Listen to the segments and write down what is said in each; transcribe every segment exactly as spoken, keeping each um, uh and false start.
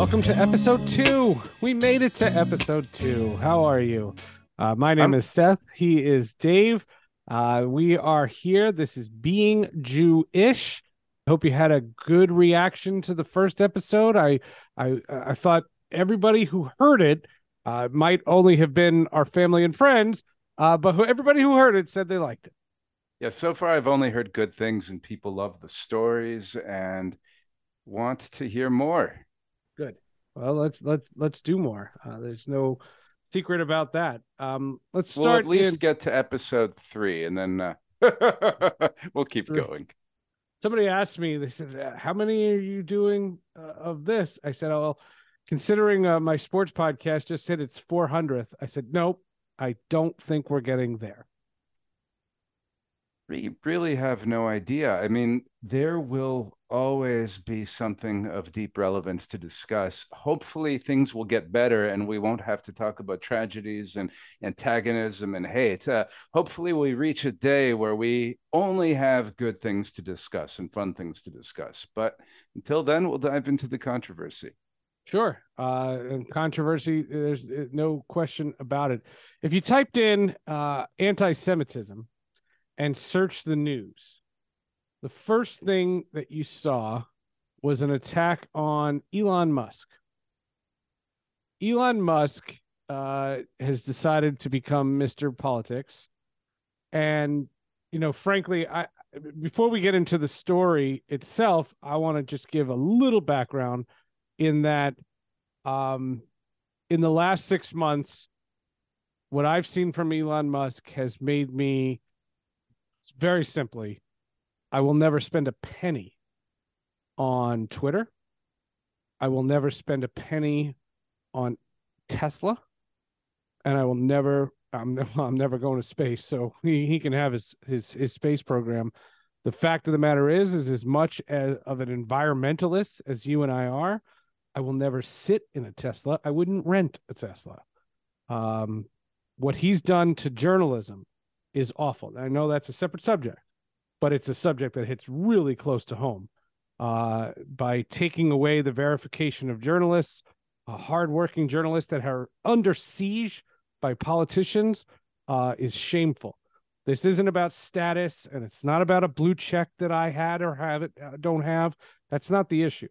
Welcome to episode two. We made it to episode two. How are you? Uh, my name I'm... is Seth. He is Dave. Uh, we are here. This is Being Jewish. I hope you had a good reaction to the first episode. I I, I thought everybody who heard it uh, might only have been our family and friends, uh, but who, everybody who heard it said they liked it. Yeah, so far I've only heard good things, and people love the stories and want to hear more. Good. Well, let's let's let's do more. Uh, there's no secret about that. Um, let's start. We'll at least in... get to episode three, and then uh, we'll keep three. going. Somebody asked me. They said, "How many are you doing uh, of this?" I said, "Oh, well, considering uh, my sports podcast just hit its four hundredth." I said, "Nope, I don't think we're getting there." You really have no idea. I mean, there will always be something of deep relevance to discuss. Hopefully things will get better and we won't have to talk about tragedies and antagonism and hate. Uh, hopefully we reach a day where we only have good things to discuss and fun things to discuss. But until then, we'll dive into the controversy. Sure. Uh, and controversy, there's no question about it. If you typed in uh, anti-Semitism, and search the news, the first thing that you saw was an attack on Elon Musk. Elon Musk uh, has decided to become Mister Politics. And, you know, frankly, I before we get into the story itself, I want to just give a little background in that um, in the last six months, what I've seen from Elon Musk has made me very simply, I will never spend a penny on Twitter. I will never spend a penny on Tesla, and I will never. I'm I'm never going to space, so he, he can have his, his his space program. The fact of the matter is, is as much as of an environmentalist as you and I are, I will never sit in a Tesla. I wouldn't rent a Tesla. Um, what he's done to journalism is awful. I know that's a separate subject, but it's a subject that hits really close to home uh, by taking away the verification of journalists, a hardworking journalists that are under siege by politicians uh, is shameful. This isn't about status, and it's not about a blue check that I had or have it don't have. That's not the issue.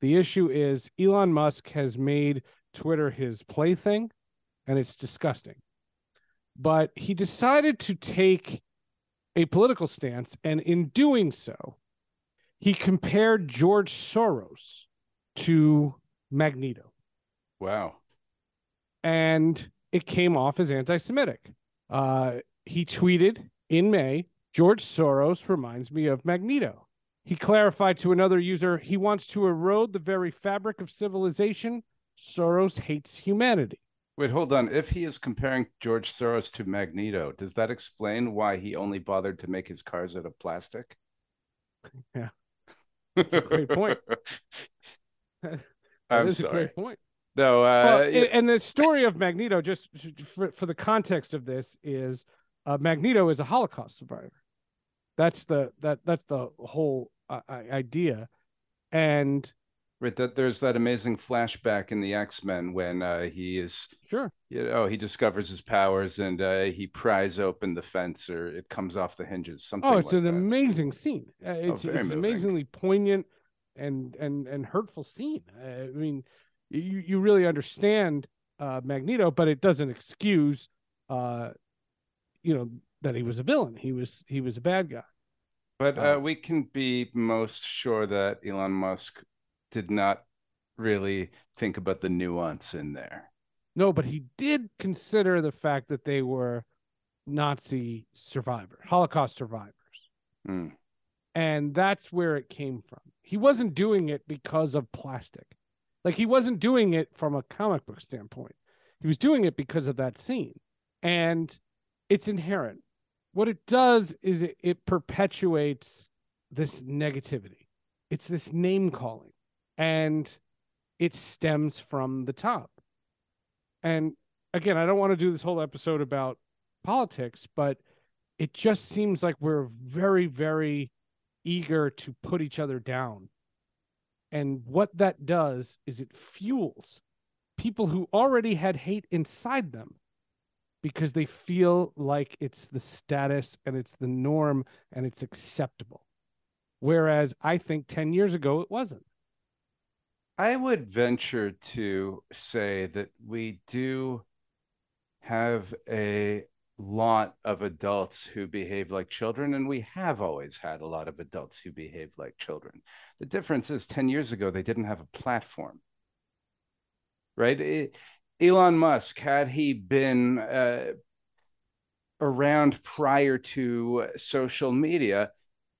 The issue is Elon Musk has made Twitter his plaything, and it's disgusting. But he decided to take a political stance, and in doing so, he compared George Soros to Magneto. Wow. And it came off as anti-Semitic. Uh, he tweeted in May, "George Soros reminds me of Magneto." He clarified to another user, he wants to erode the very fabric of civilization. Soros hates humanity. Wait, hold on. If he is comparing George Soros to Magneto, does that explain why he only bothered to make his cars out of plastic? Yeah. That's a great point. that I'm is sorry. a great point. No, uh, well, yeah. And the story of Magneto, just for, for the context of this, is uh, Magneto is a Holocaust survivor. That's the that that's the whole uh, idea. And Right, that there's that amazing flashback in the X-Men when uh, he is sure, you know, he discovers his powers and uh, he pries open the fence, or it comes off the hinges. Something. Oh, it's like an that. amazing scene. Uh, it's oh, it's an amazingly poignant and and and hurtful scene. Uh, I mean, you you really understand uh, Magneto, but it doesn't excuse, uh, you know, that he was a villain. He was he was a bad guy. But uh, uh, we can be most sure that Elon Musk did not really think about the nuance in there. No, but he did consider the fact that they were Nazi survivors, Holocaust survivors. Mm. And that's where it came from. He wasn't doing it because of plastic. Like, he wasn't doing it from a comic book standpoint. He was doing it because of that scene. And it's inherent. What it does is it, it perpetuates this negativity. It's this name calling. And it stems from the top. And again, I don't want to do this whole episode about politics, but it just seems like we're very, very eager to put each other down And what that does is it fuels people who already had hate inside them because they feel like it's the status and it's the norm and it's acceptable. Whereas I think ten years ago, it wasn't. I would venture to say that we do have a lot of adults who behave like children, and we have always had a lot of adults who behave like children. The difference is ten years ago, they didn't have a platform, right? It, Elon Musk, had he been uh, around prior to social media,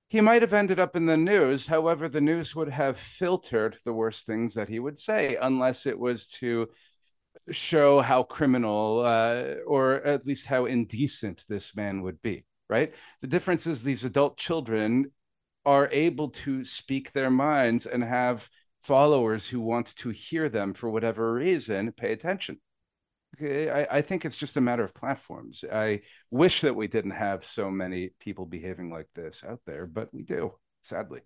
he might have ended up in the news. However, the news would have filtered the worst things that he would say, unless it was to show how criminal uh, or at least how indecent this man would be, right? The difference is these adult children are able to speak their minds and have followers who want to hear them for whatever reason pay attention. Okay, I, I think it's just a matter of platforms. I wish that we didn't have so many people behaving like this out there, but we do, sadly.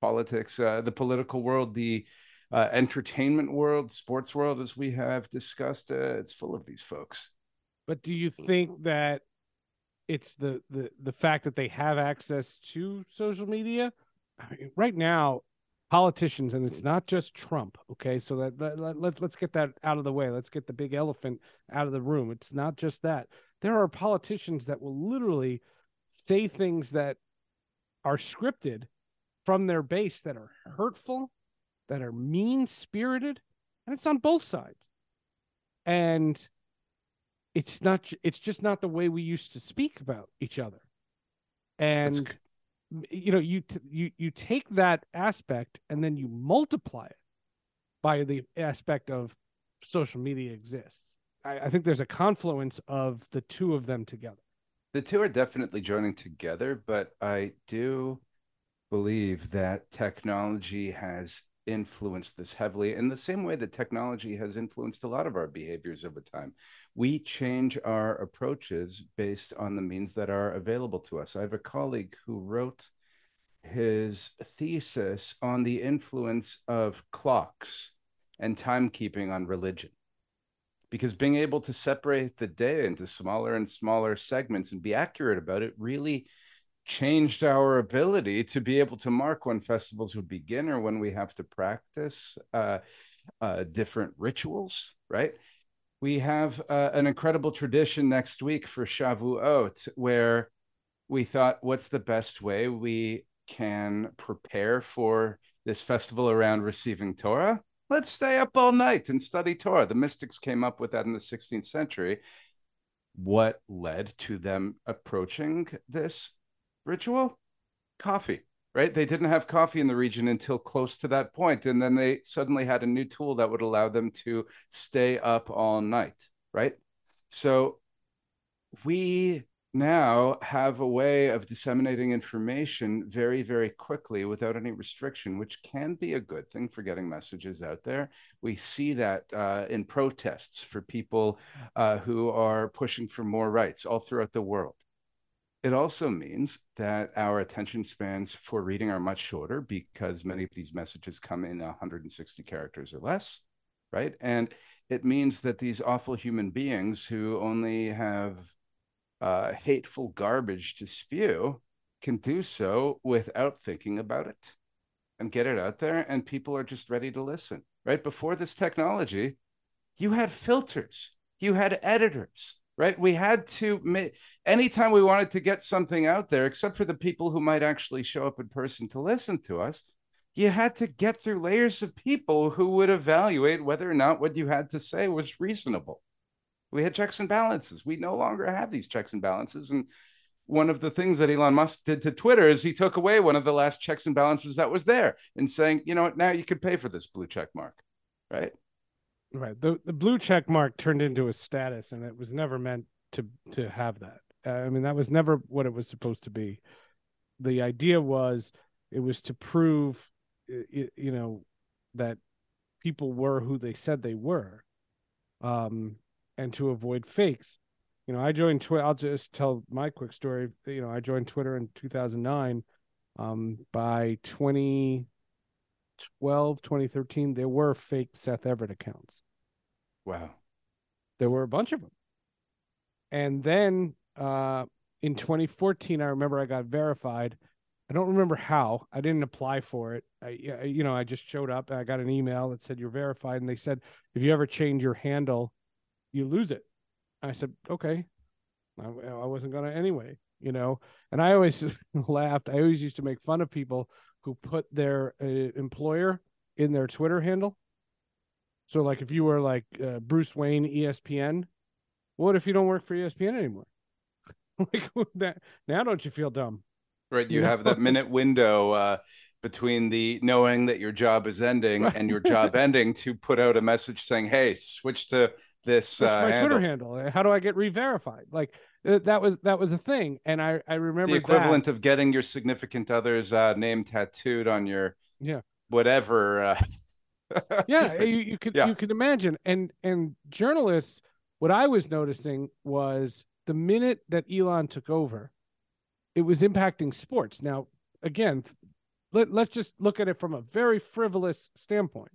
Politics, uh, the political world, the uh, entertainment world, sports world, as we have discussed, uh, it's full of these folks. But do you think that it's the, the, the fact that they have access to social media? I mean, right now, politicians, and it's not just Trump, okay? So that, that, let, let, let's get that out of the way. Let's get the big elephant out of the room. It's not just that. There are politicians that will literally say things that are scripted from their base that are hurtful, that are mean-spirited, and it's on both sides. And it's not. It's just not the way we used to speak about each other. And... That's... You know, you, t you you take that aspect and then you multiply it by the aspect of social media exists. I, I think there's a confluence of the two of them together. The two are definitely joining together, but I do believe that technology has influenced this heavily in the same way that technology has influenced a lot of our behaviors over time. We change our approaches based on the means that are available to us. I have a colleague who wrote his thesis on the influence of clocks and timekeeping on religion, because being able to separate the day into smaller and smaller segments and be accurate about it really changed our ability to be able to mark when festivals would begin or when we have to practice uh, uh, different rituals, right? We have uh, an incredible tradition next week for Shavuot, where we thought, what's the best way we can prepare for this festival around receiving Torah? Let's stay up all night and study Torah. The mystics came up with that in the sixteenth century. What led to them approaching this ritual? Coffee, right? They didn't have coffee in the region until close to that point, and then they suddenly had a new tool that would allow them to stay up all night, right? So we now have a way of disseminating information very, very quickly without any restriction, which can be a good thing for getting messages out there. We see that uh, in protests for people uh, who are pushing for more rights all throughout the world. It also means that our attention spans for reading are much shorter, because many of these messages come in one hundred sixty characters or less, right? And it means that these awful human beings who only have uh, hateful garbage to spew can do so without thinking about it and get it out there, and people are just ready to listen, right? Before this technology, you had filters, you had editors, right? We had to make, anytime we wanted to get something out there, except for the people who might actually show up in person to listen to us, you had to get through layers of people who would evaluate whether or not what you had to say was reasonable. We had checks and balances. We no longer have these checks and balances. And one of the things that Elon Musk did to Twitter is he took away one of the last checks and balances that was there and saying, you know what, now you can pay for this blue check mark, right? Right. The, the blue check mark turned into a status, and it was never meant to, to have that. Uh, I mean, that was never what it was supposed to be. The idea was it was to prove, you know, that people were who they said they were, um, and to avoid fakes. You know, I joined Twitter. I'll just tell my quick story. You know, I joined Twitter in two thousand nine. Um, by 20, twenty twelve, twenty thirteen, there were fake Seth Everett accounts. Wow. There were a bunch of them. And then uh, in twenty fourteen, I remember I got verified. I don't remember how. I didn't apply for it. I, you know, I just showed up. I got an email that said, you're verified. And they said, if you ever change your handle, you lose it. And I said, okay. I, I wasn't going to anyway, you know. And I always laughed. I always used to make fun of people who put their uh, employer in their Twitter handle. So, like, if you were, like, uh, Bruce Wayne, E S P N, what if you don't work for E S P N anymore? Like, that, now don't you feel dumb? Right, you have that minute window uh, between the knowing that your job is ending right. and your job ending to put out a message saying, hey, switch to this uh, my handle. Twitter handle. How do I get re-verified? Like, that was that was a thing. And I, I remember it's the equivalent that. of getting your significant other's uh, name tattooed on your yeah whatever. Uh... yeah, you, you could yeah. you could imagine. And and journalists, what I was noticing was the minute that Elon took over, it was impacting sports. Now, again, let, let's just look at it from a very frivolous standpoint.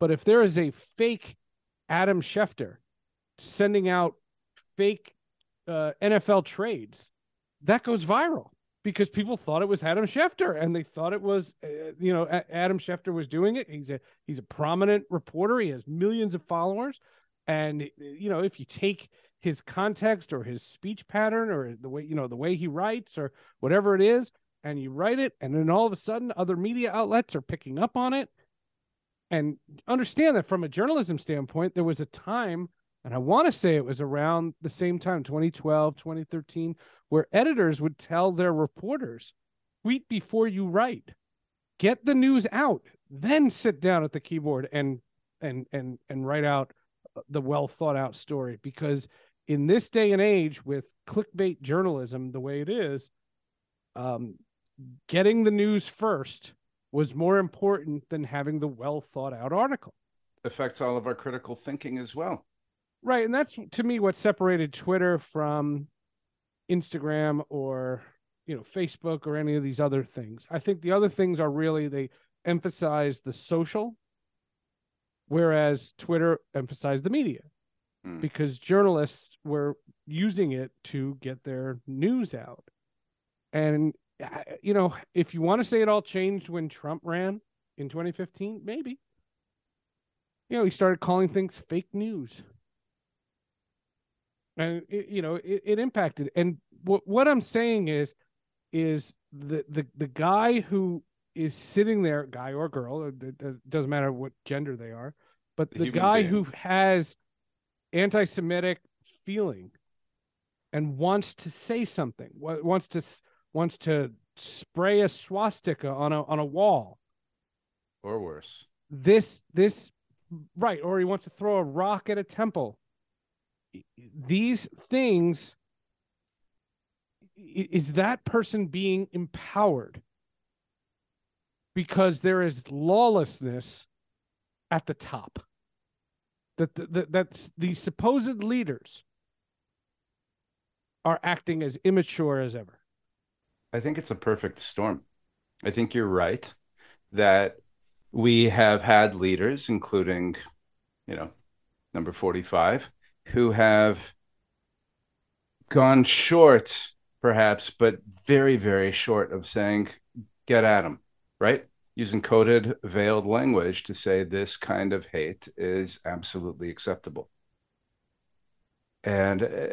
But if there is a fake Adam Schefter sending out fake uh, N F L trades, that goes viral because people thought it was Adam Schefter and they thought it was, uh, you know, a- Adam Schefter was doing it. He's a he's a prominent reporter. He has millions of followers. And, you know, if you take his context or his speech pattern or the way, you know, the way he writes or whatever it is, and you write it, and then all of a sudden other media outlets are picking up on it. And understand that from a journalism standpoint, there was a time, and I want to say it was around the same time, twenty twelve, twenty thirteen, where editors would tell their reporters, tweet before you write, get the news out, then sit down at the keyboard and and and and write out the well thought out story. Because in this day and age with clickbait journalism, the way it is, um, getting the news first was more important than having the well thought out article. Affects all of our critical thinking as well. Right. And that's, to me, what separated Twitter from Instagram or, you know, Facebook or any of these other things. I think the other things are really, they emphasize the social, whereas Twitter emphasized the media. Because journalists were using it to get their news out. And, you know, if you want to say it all changed when Trump ran in twenty fifteen, maybe. You know, he started calling things fake news. And, it, you know, it, it impacted. And what what I'm saying is, is the, the, the guy who is sitting there, guy or girl, it doesn't matter what gender they are, but the, the guy being. who has anti-Semitic feeling and wants to say something, wants to wants to spray a swastika on a on a wall, or worse, this this right, or he wants to throw a rock at a temple. These things, is that person being empowered? Because there is lawlessness at the top. That the, the, that's the supposed leaders are acting as immature as ever. I think it's a perfect storm. I think you're right that we have had leaders, including, you know, number forty-five, who have gone short, perhaps, but very, very short of saying, get at them, right? Using coded, veiled language to say this kind of hate is absolutely acceptable. And uh,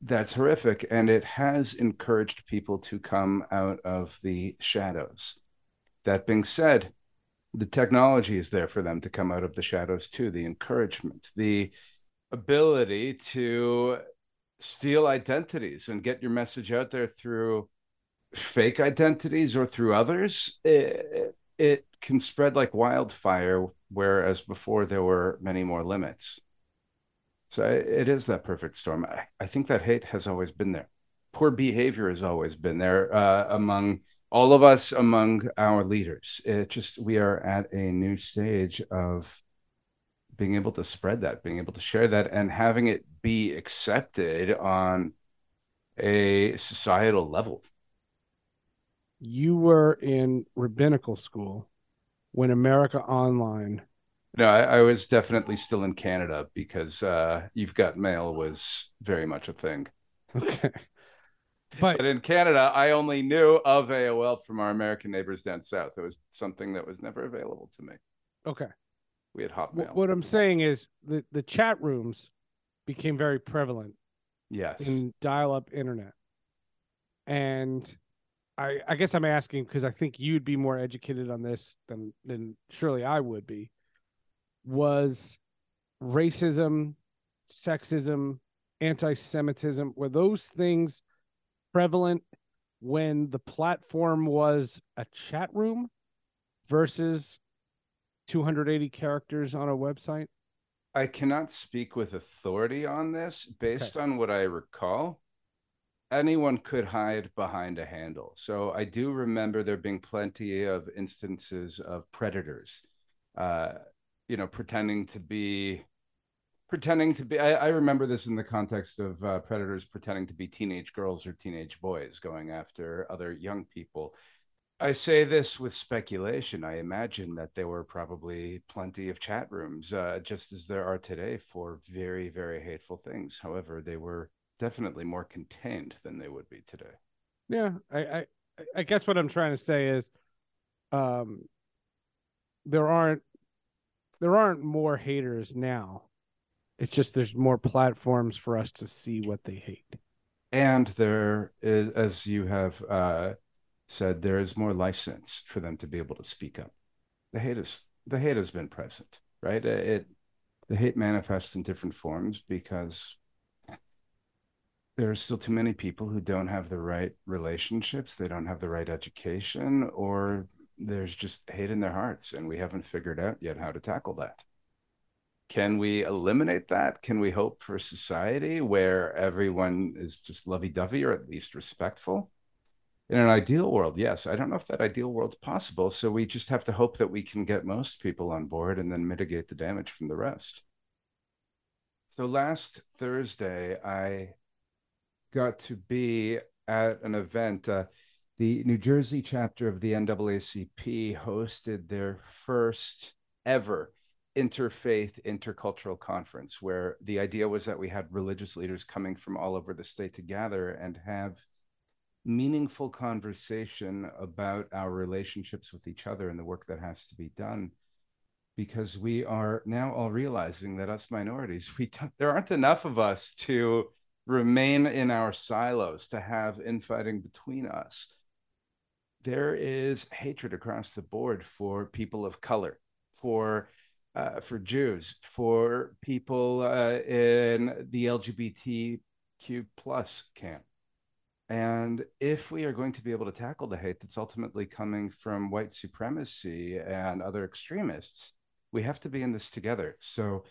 that's horrific. And it has encouraged people to come out of the shadows. That being said, the technology is there for them to come out of the shadows too, the encouragement, the ability to steal identities and get your message out there through fake identities or through others. It, It can spread like wildfire, whereas before there were many more limits. So it is that perfect storm. I, I think that hate has always been there. Poor behavior has always been there uh, among all of us, among our leaders. It just, we are at a new stage of being able to spread that, being able to share that, and having it be accepted on a societal level. You were in rabbinical school when America Online... No, I, I was definitely still in Canada because uh, You've Got Mail was very much a thing. Okay. But, but in Canada, I only knew of A O L from our American neighbors down south. It was something that was never available to me. Okay. We had Hotmail. What I'm saying is the, the chat rooms became very prevalent. Yes. In dial-up internet. And I, I guess I'm asking because I think you'd be more educated on this than, than surely I would be. Was racism, sexism, anti-Semitism, were those things prevalent when the platform was a chat room versus two hundred eighty characters on a website? I cannot speak with authority on this. Based okay. on what I recall, anyone could hide behind a handle. So I do remember there being plenty of instances of predators, uh, you know, pretending to be, pretending to be, I, I remember this in the context of uh, predators pretending to be teenage girls or teenage boys going after other young people. I say this with speculation. I imagine that there were probably plenty of chat rooms, uh, just as there are today, for very, very hateful things. However, they were definitely more contained than they would be today. Yeah, I, I, I guess what I'm trying to say is, um, there aren't there aren't more haters now. It's just there's more platforms for us to see what they hate. And there is, as you have. Uh, said there is more license for them to be able to speak up. The hate is, the hate has been present, right? It, the hate manifests in different forms because there are still too many people who don't have the right relationships, they don't have the right education, or there's just hate in their hearts, and we haven't figured out yet how to tackle that. Can we eliminate that? Can we hope for a society where everyone is just lovey-dovey or at least respectful? In an ideal world, yes. I don't know if that ideal world's possible, so we just have to hope that we can get most people on board and then mitigate the damage from the rest. So last Thursday, I got to be at an event. Uh, the New Jersey chapter of the N double A C P hosted their first ever interfaith, intercultural conference, where the idea was that we had religious leaders coming from all over the state to gather and have meaningful conversation about our relationships with each other and the work that has to be done, because we are now all realizing that us minorities, we t- there aren't enough of us to remain in our silos, to have infighting between us. There is hatred across the board for people of color, for uh, for Jews, for people uh, in the L G B T Q plus camp. And if we are going to be able to tackle the hate that's ultimately coming from white supremacy and other extremists, we have to be in this together. So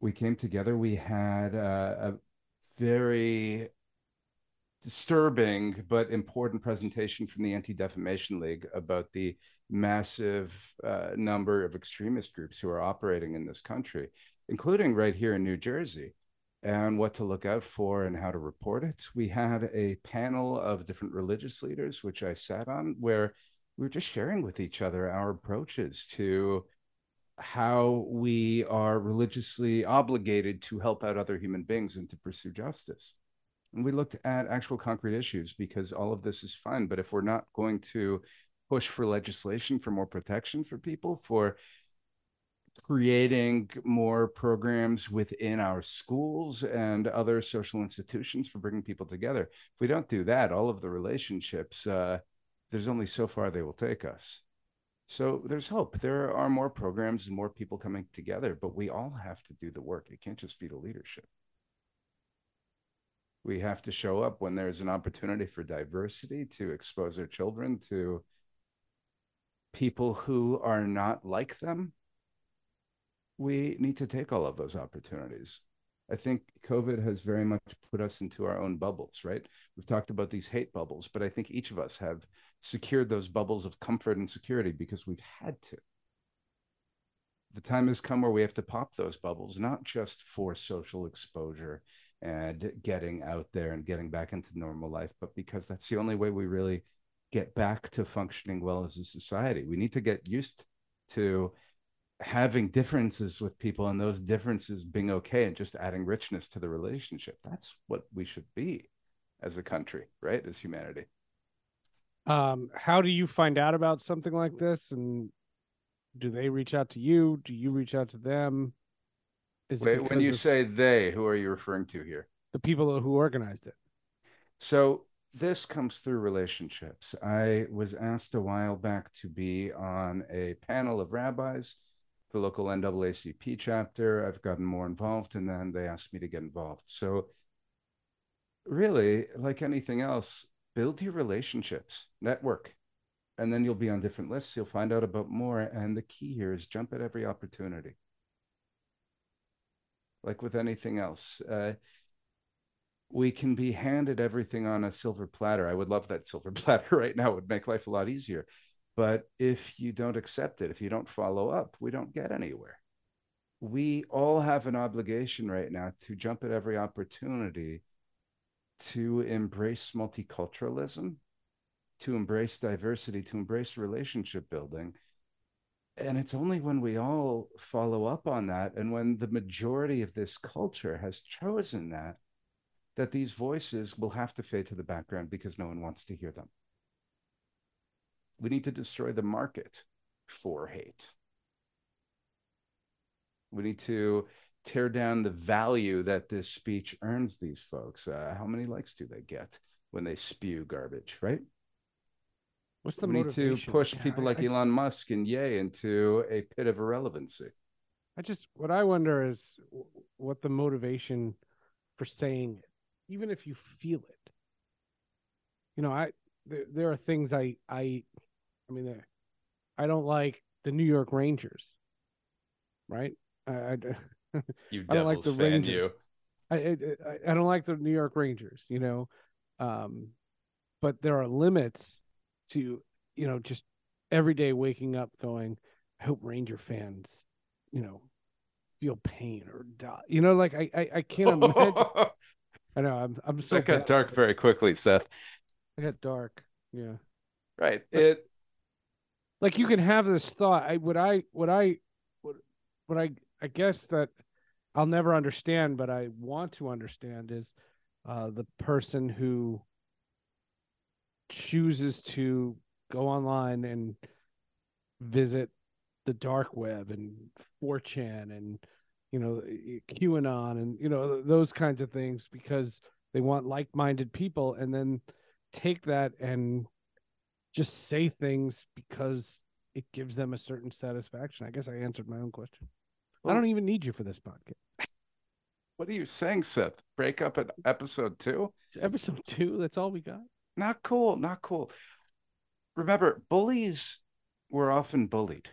we came together, we had a, a very disturbing but important presentation from the Anti-Defamation League about the massive uh, number of extremist groups who are operating in this country, including right here in New Jersey, and what to look out for and how to report it. We had a panel of different religious leaders, which I sat on, where we were just sharing with each other our approaches to how we are religiously obligated to help out other human beings and to pursue justice. And we looked at actual concrete issues, because all of this is fun, but if we're not going to push for legislation, for more protection for people, for creating more programs within our schools and other social institutions for bringing people together. If we don't do that, all of the relationships, uh, there's only so far they will take us. So there's hope. There are more programs and more people coming together, but we all have to do the work. It can't just be the leadership. We have to show up when there's an opportunity for diversity, to expose our children to people who are not like them. We need to take all of those opportunities. I think COVID has very much put us into our own bubbles, right? We've talked about these hate bubbles, but I think each of us have secured those bubbles of comfort and security because we've had to. The time has come where we have to pop those bubbles, not just for social exposure and getting out there and getting back into normal life, but because that's the only way we really get back to functioning well as a society. We need to get used to having differences with people and those differences being okay and just adding richness to the relationship. That's what we should be as a country, right? As humanity. Um, how do you find out about something like this? And do they reach out to you? Do you reach out to them? Is Wait, it when you say they, who are you referring to here? The people who organized it. So this comes through relationships. I was asked a while back to be on a panel of rabbis, the local N double A C P chapter. I've gotten more involved, and then they asked me to get involved. So really, like anything else, build your relationships, network, and then you'll be on different lists. You'll find out about more. And the key here is jump at every opportunity. Like with anything else, uh, we can be handed everything on a silver platter. I would love that silver platter right now. It would make life a lot easier. But if you don't accept it, if you don't follow up, we don't get anywhere. We all have an obligation right now to jump at every opportunity to embrace multiculturalism, to embrace diversity, to embrace relationship building. And it's only when we all follow up on that, and when the majority of this culture has chosen that, that these voices will have to fade to the background because no one wants to hear them. We need to destroy the market for hate. We need to tear down the value that this speech earns these folks. Uh, how many likes do they get when they spew garbage, right? What's the we motivation? Need to push people like Elon Musk and Ye into a pit of irrelevancy. I just, what I wonder is what the motivation for saying it, even if you feel it. You know, I there, there are things I I, I mean, I don't like the New York Rangers, right? I, I, you I don't like the Rangers. You. I, I I don't like the New York Rangers. You know, um, but there are limits to, you know, just every day waking up going, I hope Ranger fans, you know, feel pain or die. You know, like I I, I can't imagine. I know I'm I'm so. That got dark very quickly, Seth. It got dark. Yeah. Right. But, it. Like you can have this thought. I would I would I would what I I guess that I'll never understand, but I want to understand is uh, the person who chooses to go online and visit the dark web and four chan and, you know, QAnon and, you know, those kinds of things because they want like-minded people, and then take that and just say things because it gives them a certain satisfaction. I guess I answered my own question. Well, I don't even need you for this podcast. What are you saying, Seth? Break up at episode two? Episode two? That's all we got? Not cool, not cool. Remember, bullies were often bullied,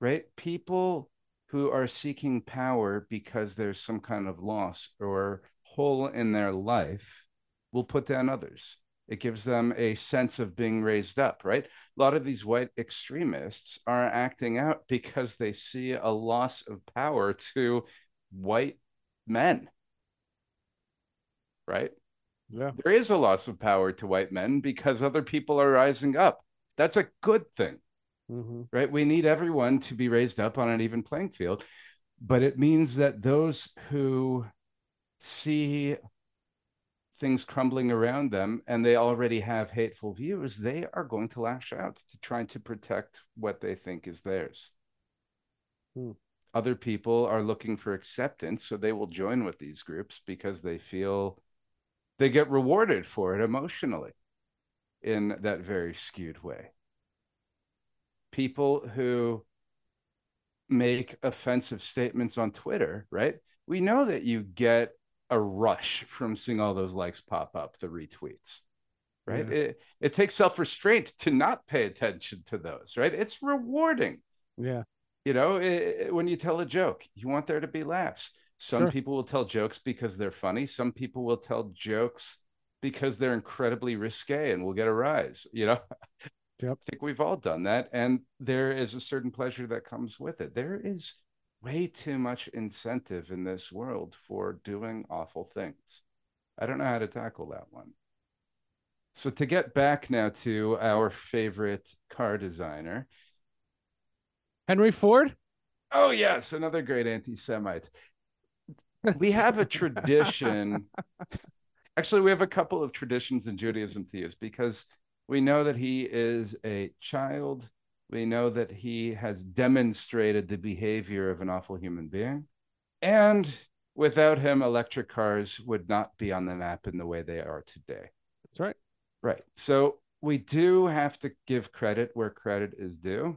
right? People who are seeking power because there's some kind of loss or hole in their life will put down others. It gives them a sense of being raised up, right? A lot of these white extremists are acting out because they see a loss of power to white men, right? Yeah. There is a loss of power to white men because other people are rising up. That's a good thing, mm-hmm. right? We need everyone to be raised up on an even playing field, but it means that those who see things crumbling around them and they already have hateful views, they are going to lash out to try to protect what they think is theirs. Hmm. Other people are looking for acceptance, so they will join with these groups because they feel they get rewarded for it emotionally in that very skewed way. People who make offensive statements on Twitter, right? We know that you get a rush from seeing all those likes pop up, the retweets, right? Yeah. It, it takes self-restraint to not pay attention to those, right? It's rewarding. Yeah. You know, it, when you tell a joke, you want there to be laughs. Some sure. people will tell jokes because they're funny. Some people will tell jokes because they're incredibly risque and will get a rise. You know, yep. I think we've all done that. And there is a certain pleasure that comes with it. There is way too much incentive in this world for doing awful things. I don't know how to tackle that one. So to get back now to our favorite car designer, Henry Ford? Oh, yes. Another great anti-Semite. We have a tradition. Actually, we have a couple of traditions in Judaism, Theus, because we know that he is a child. We know that he has demonstrated the behavior of an awful human being. And without him, electric cars would not be on the map in the way they are today. That's right. Right. So we do have to give credit where credit is due.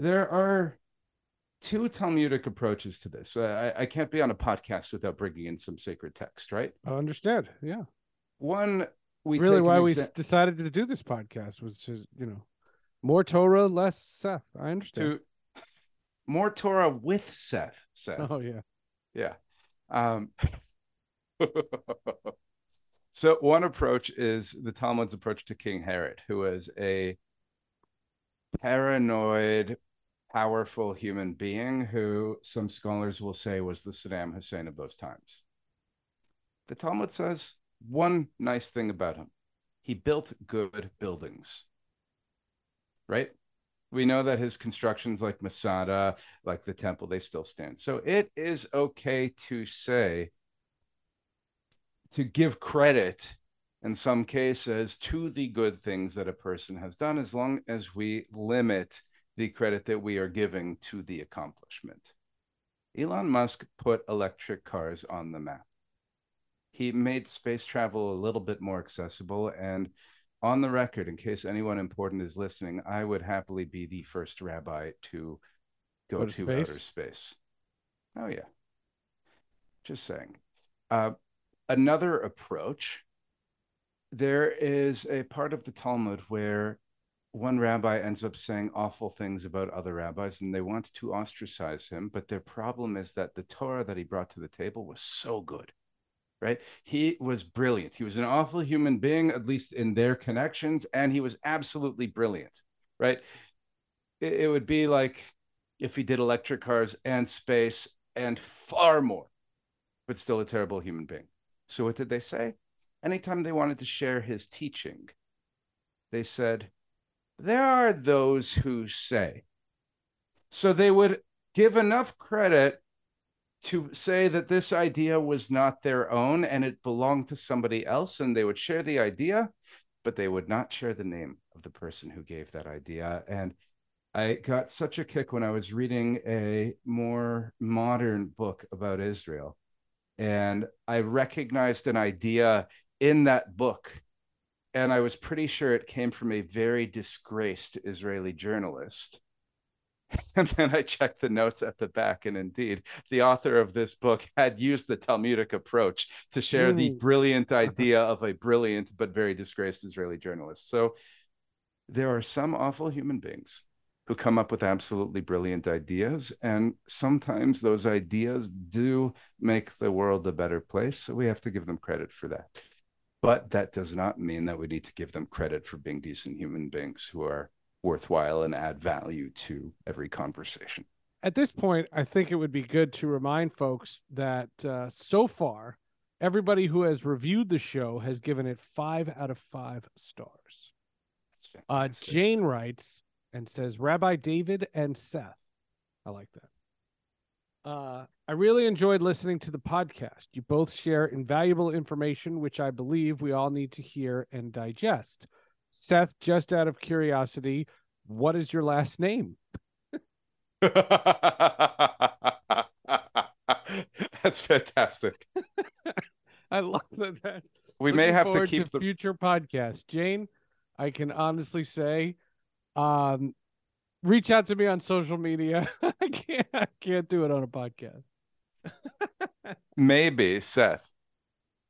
There are two Talmudic approaches to this. Uh, I, I can't be on a podcast without bringing in some sacred text, right? I understand. Yeah. One, we really why we decided to do this podcast was to, you know, more Torah, less Seth. I understand. To, more Torah with Seth. Seth. Oh yeah, yeah. Um, so one approach is the Talmud's approach to King Herod, who was a paranoid, powerful human being who some scholars will say was the Saddam Hussein of those times. The Talmud says one nice thing about him. He built good buildings, right? We know that his constructions like Masada, like the temple, they still stand. So it is okay to say, to give credit in some cases to the good things that a person has done, as long as we limit the credit that we are giving to the accomplishment. Elon Musk put electric cars on the map. He made space travel a little bit more accessible. And on the record, in case anyone important is listening, I would happily be the first rabbi to go, go to, to space? outer space. Oh, yeah. Just saying. Uh, another approach, there is a part of the Talmud where one rabbi ends up saying awful things about other rabbis, and they want to ostracize him, but their problem is that the Torah that he brought to the table was so good, right? He was brilliant. He was an awful human being, at least in their connections, and he was absolutely brilliant, right? It, it would be like if he did electric cars and space and far more, but still a terrible human being. So what did they say? Anytime they wanted to share his teaching, they said, there are those who say. So they would give enough credit to say that this idea was not their own and it belonged to somebody else, and they would share the idea, but they would not share the name of the person who gave that idea. And I got such a kick when I was reading a more modern book about Israel, and I recognized an idea in that book. And I was pretty sure it came from a very disgraced Israeli journalist. And then I checked the notes at the back, and indeed, the author of this book had used the Talmudic approach to share mm. the brilliant idea of a brilliant but very disgraced Israeli journalist. So there are some awful human beings who come up with absolutely brilliant ideas, and sometimes those ideas do make the world a better place, so we have to give them credit for that. But that does not mean that we need to give them credit for being decent human beings who are worthwhile and add value to every conversation. At this point, I think it would be good to remind folks that uh, so far, everybody who has reviewed the show has given it five out of five stars. That's fantastic. Uh, Jane writes and says, Rabbi David and Seth. I like that. Uh, I really enjoyed listening to the podcast. You both share invaluable information, which I believe we all need to hear and digest. Seth, just out of curiosity, what is your last name? That's fantastic. I love that. that. We Looking may have to keep to the future podcast. Jane, I can honestly say, um, reach out to me on social media. I can't I can't do it on a podcast. Maybe, Seth,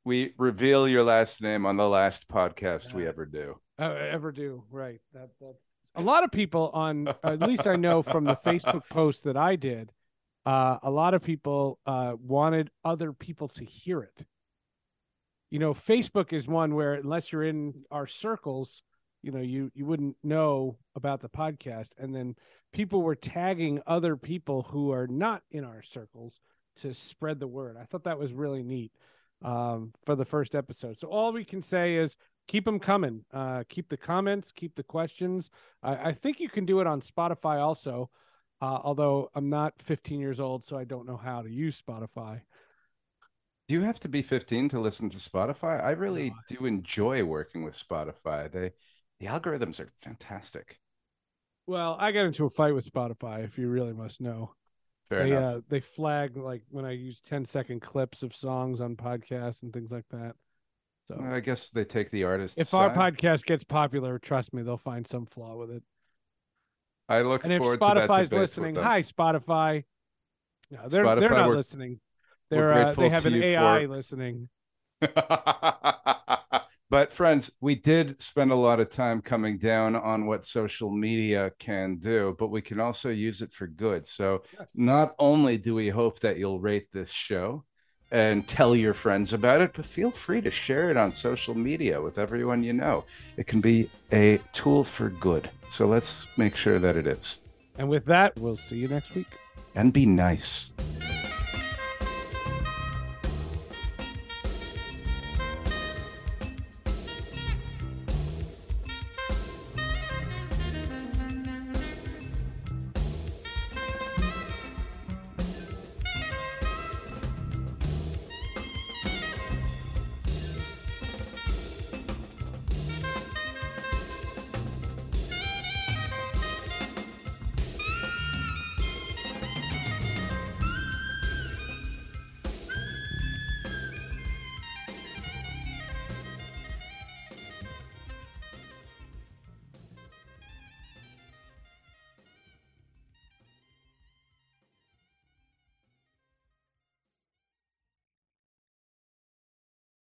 we reveal your last name on the last podcast uh, we ever do. Uh, ever do, right. That, that's... A lot of people on, at least I know from the Facebook post that I did, uh, a lot of people uh, wanted other people to hear it. You know, Facebook is one where unless you're in our circles, you know, you, you wouldn't know about the podcast. And then people were tagging other people who are not in our circles to spread the word. I thought that was really neat um, for the first episode. So all we can say is keep them coming. Uh, keep the comments, keep the questions. I, I think you can do it on Spotify also. Uh, although I'm not fifteen years old, so I don't know how to use Spotify. Do you have to be fifteen to listen to Spotify? I really no. do enjoy working with Spotify. They, the algorithms are fantastic. Well, I got into a fight with Spotify, if you really must know. Fair they, enough. Uh, they flag like when I use ten second clips of songs on podcasts and things like that. So well, I guess they take the artist's If side. Our podcast gets popular, trust me, they'll find some flaw with it. I look and forward to that. And if Spotify's listening, hi Spotify. No, they're Spotify, they're not listening. They're uh, they have an A I listening. But friends, we did spend a lot of time coming down on what social media can do, but we can also use it for good. So not only do we hope that you'll rate this show and tell your friends about it, but feel free to share it on social media with everyone you know. It can be a tool for good. So let's make sure that it is. And with that, we'll see you next week. And be nice.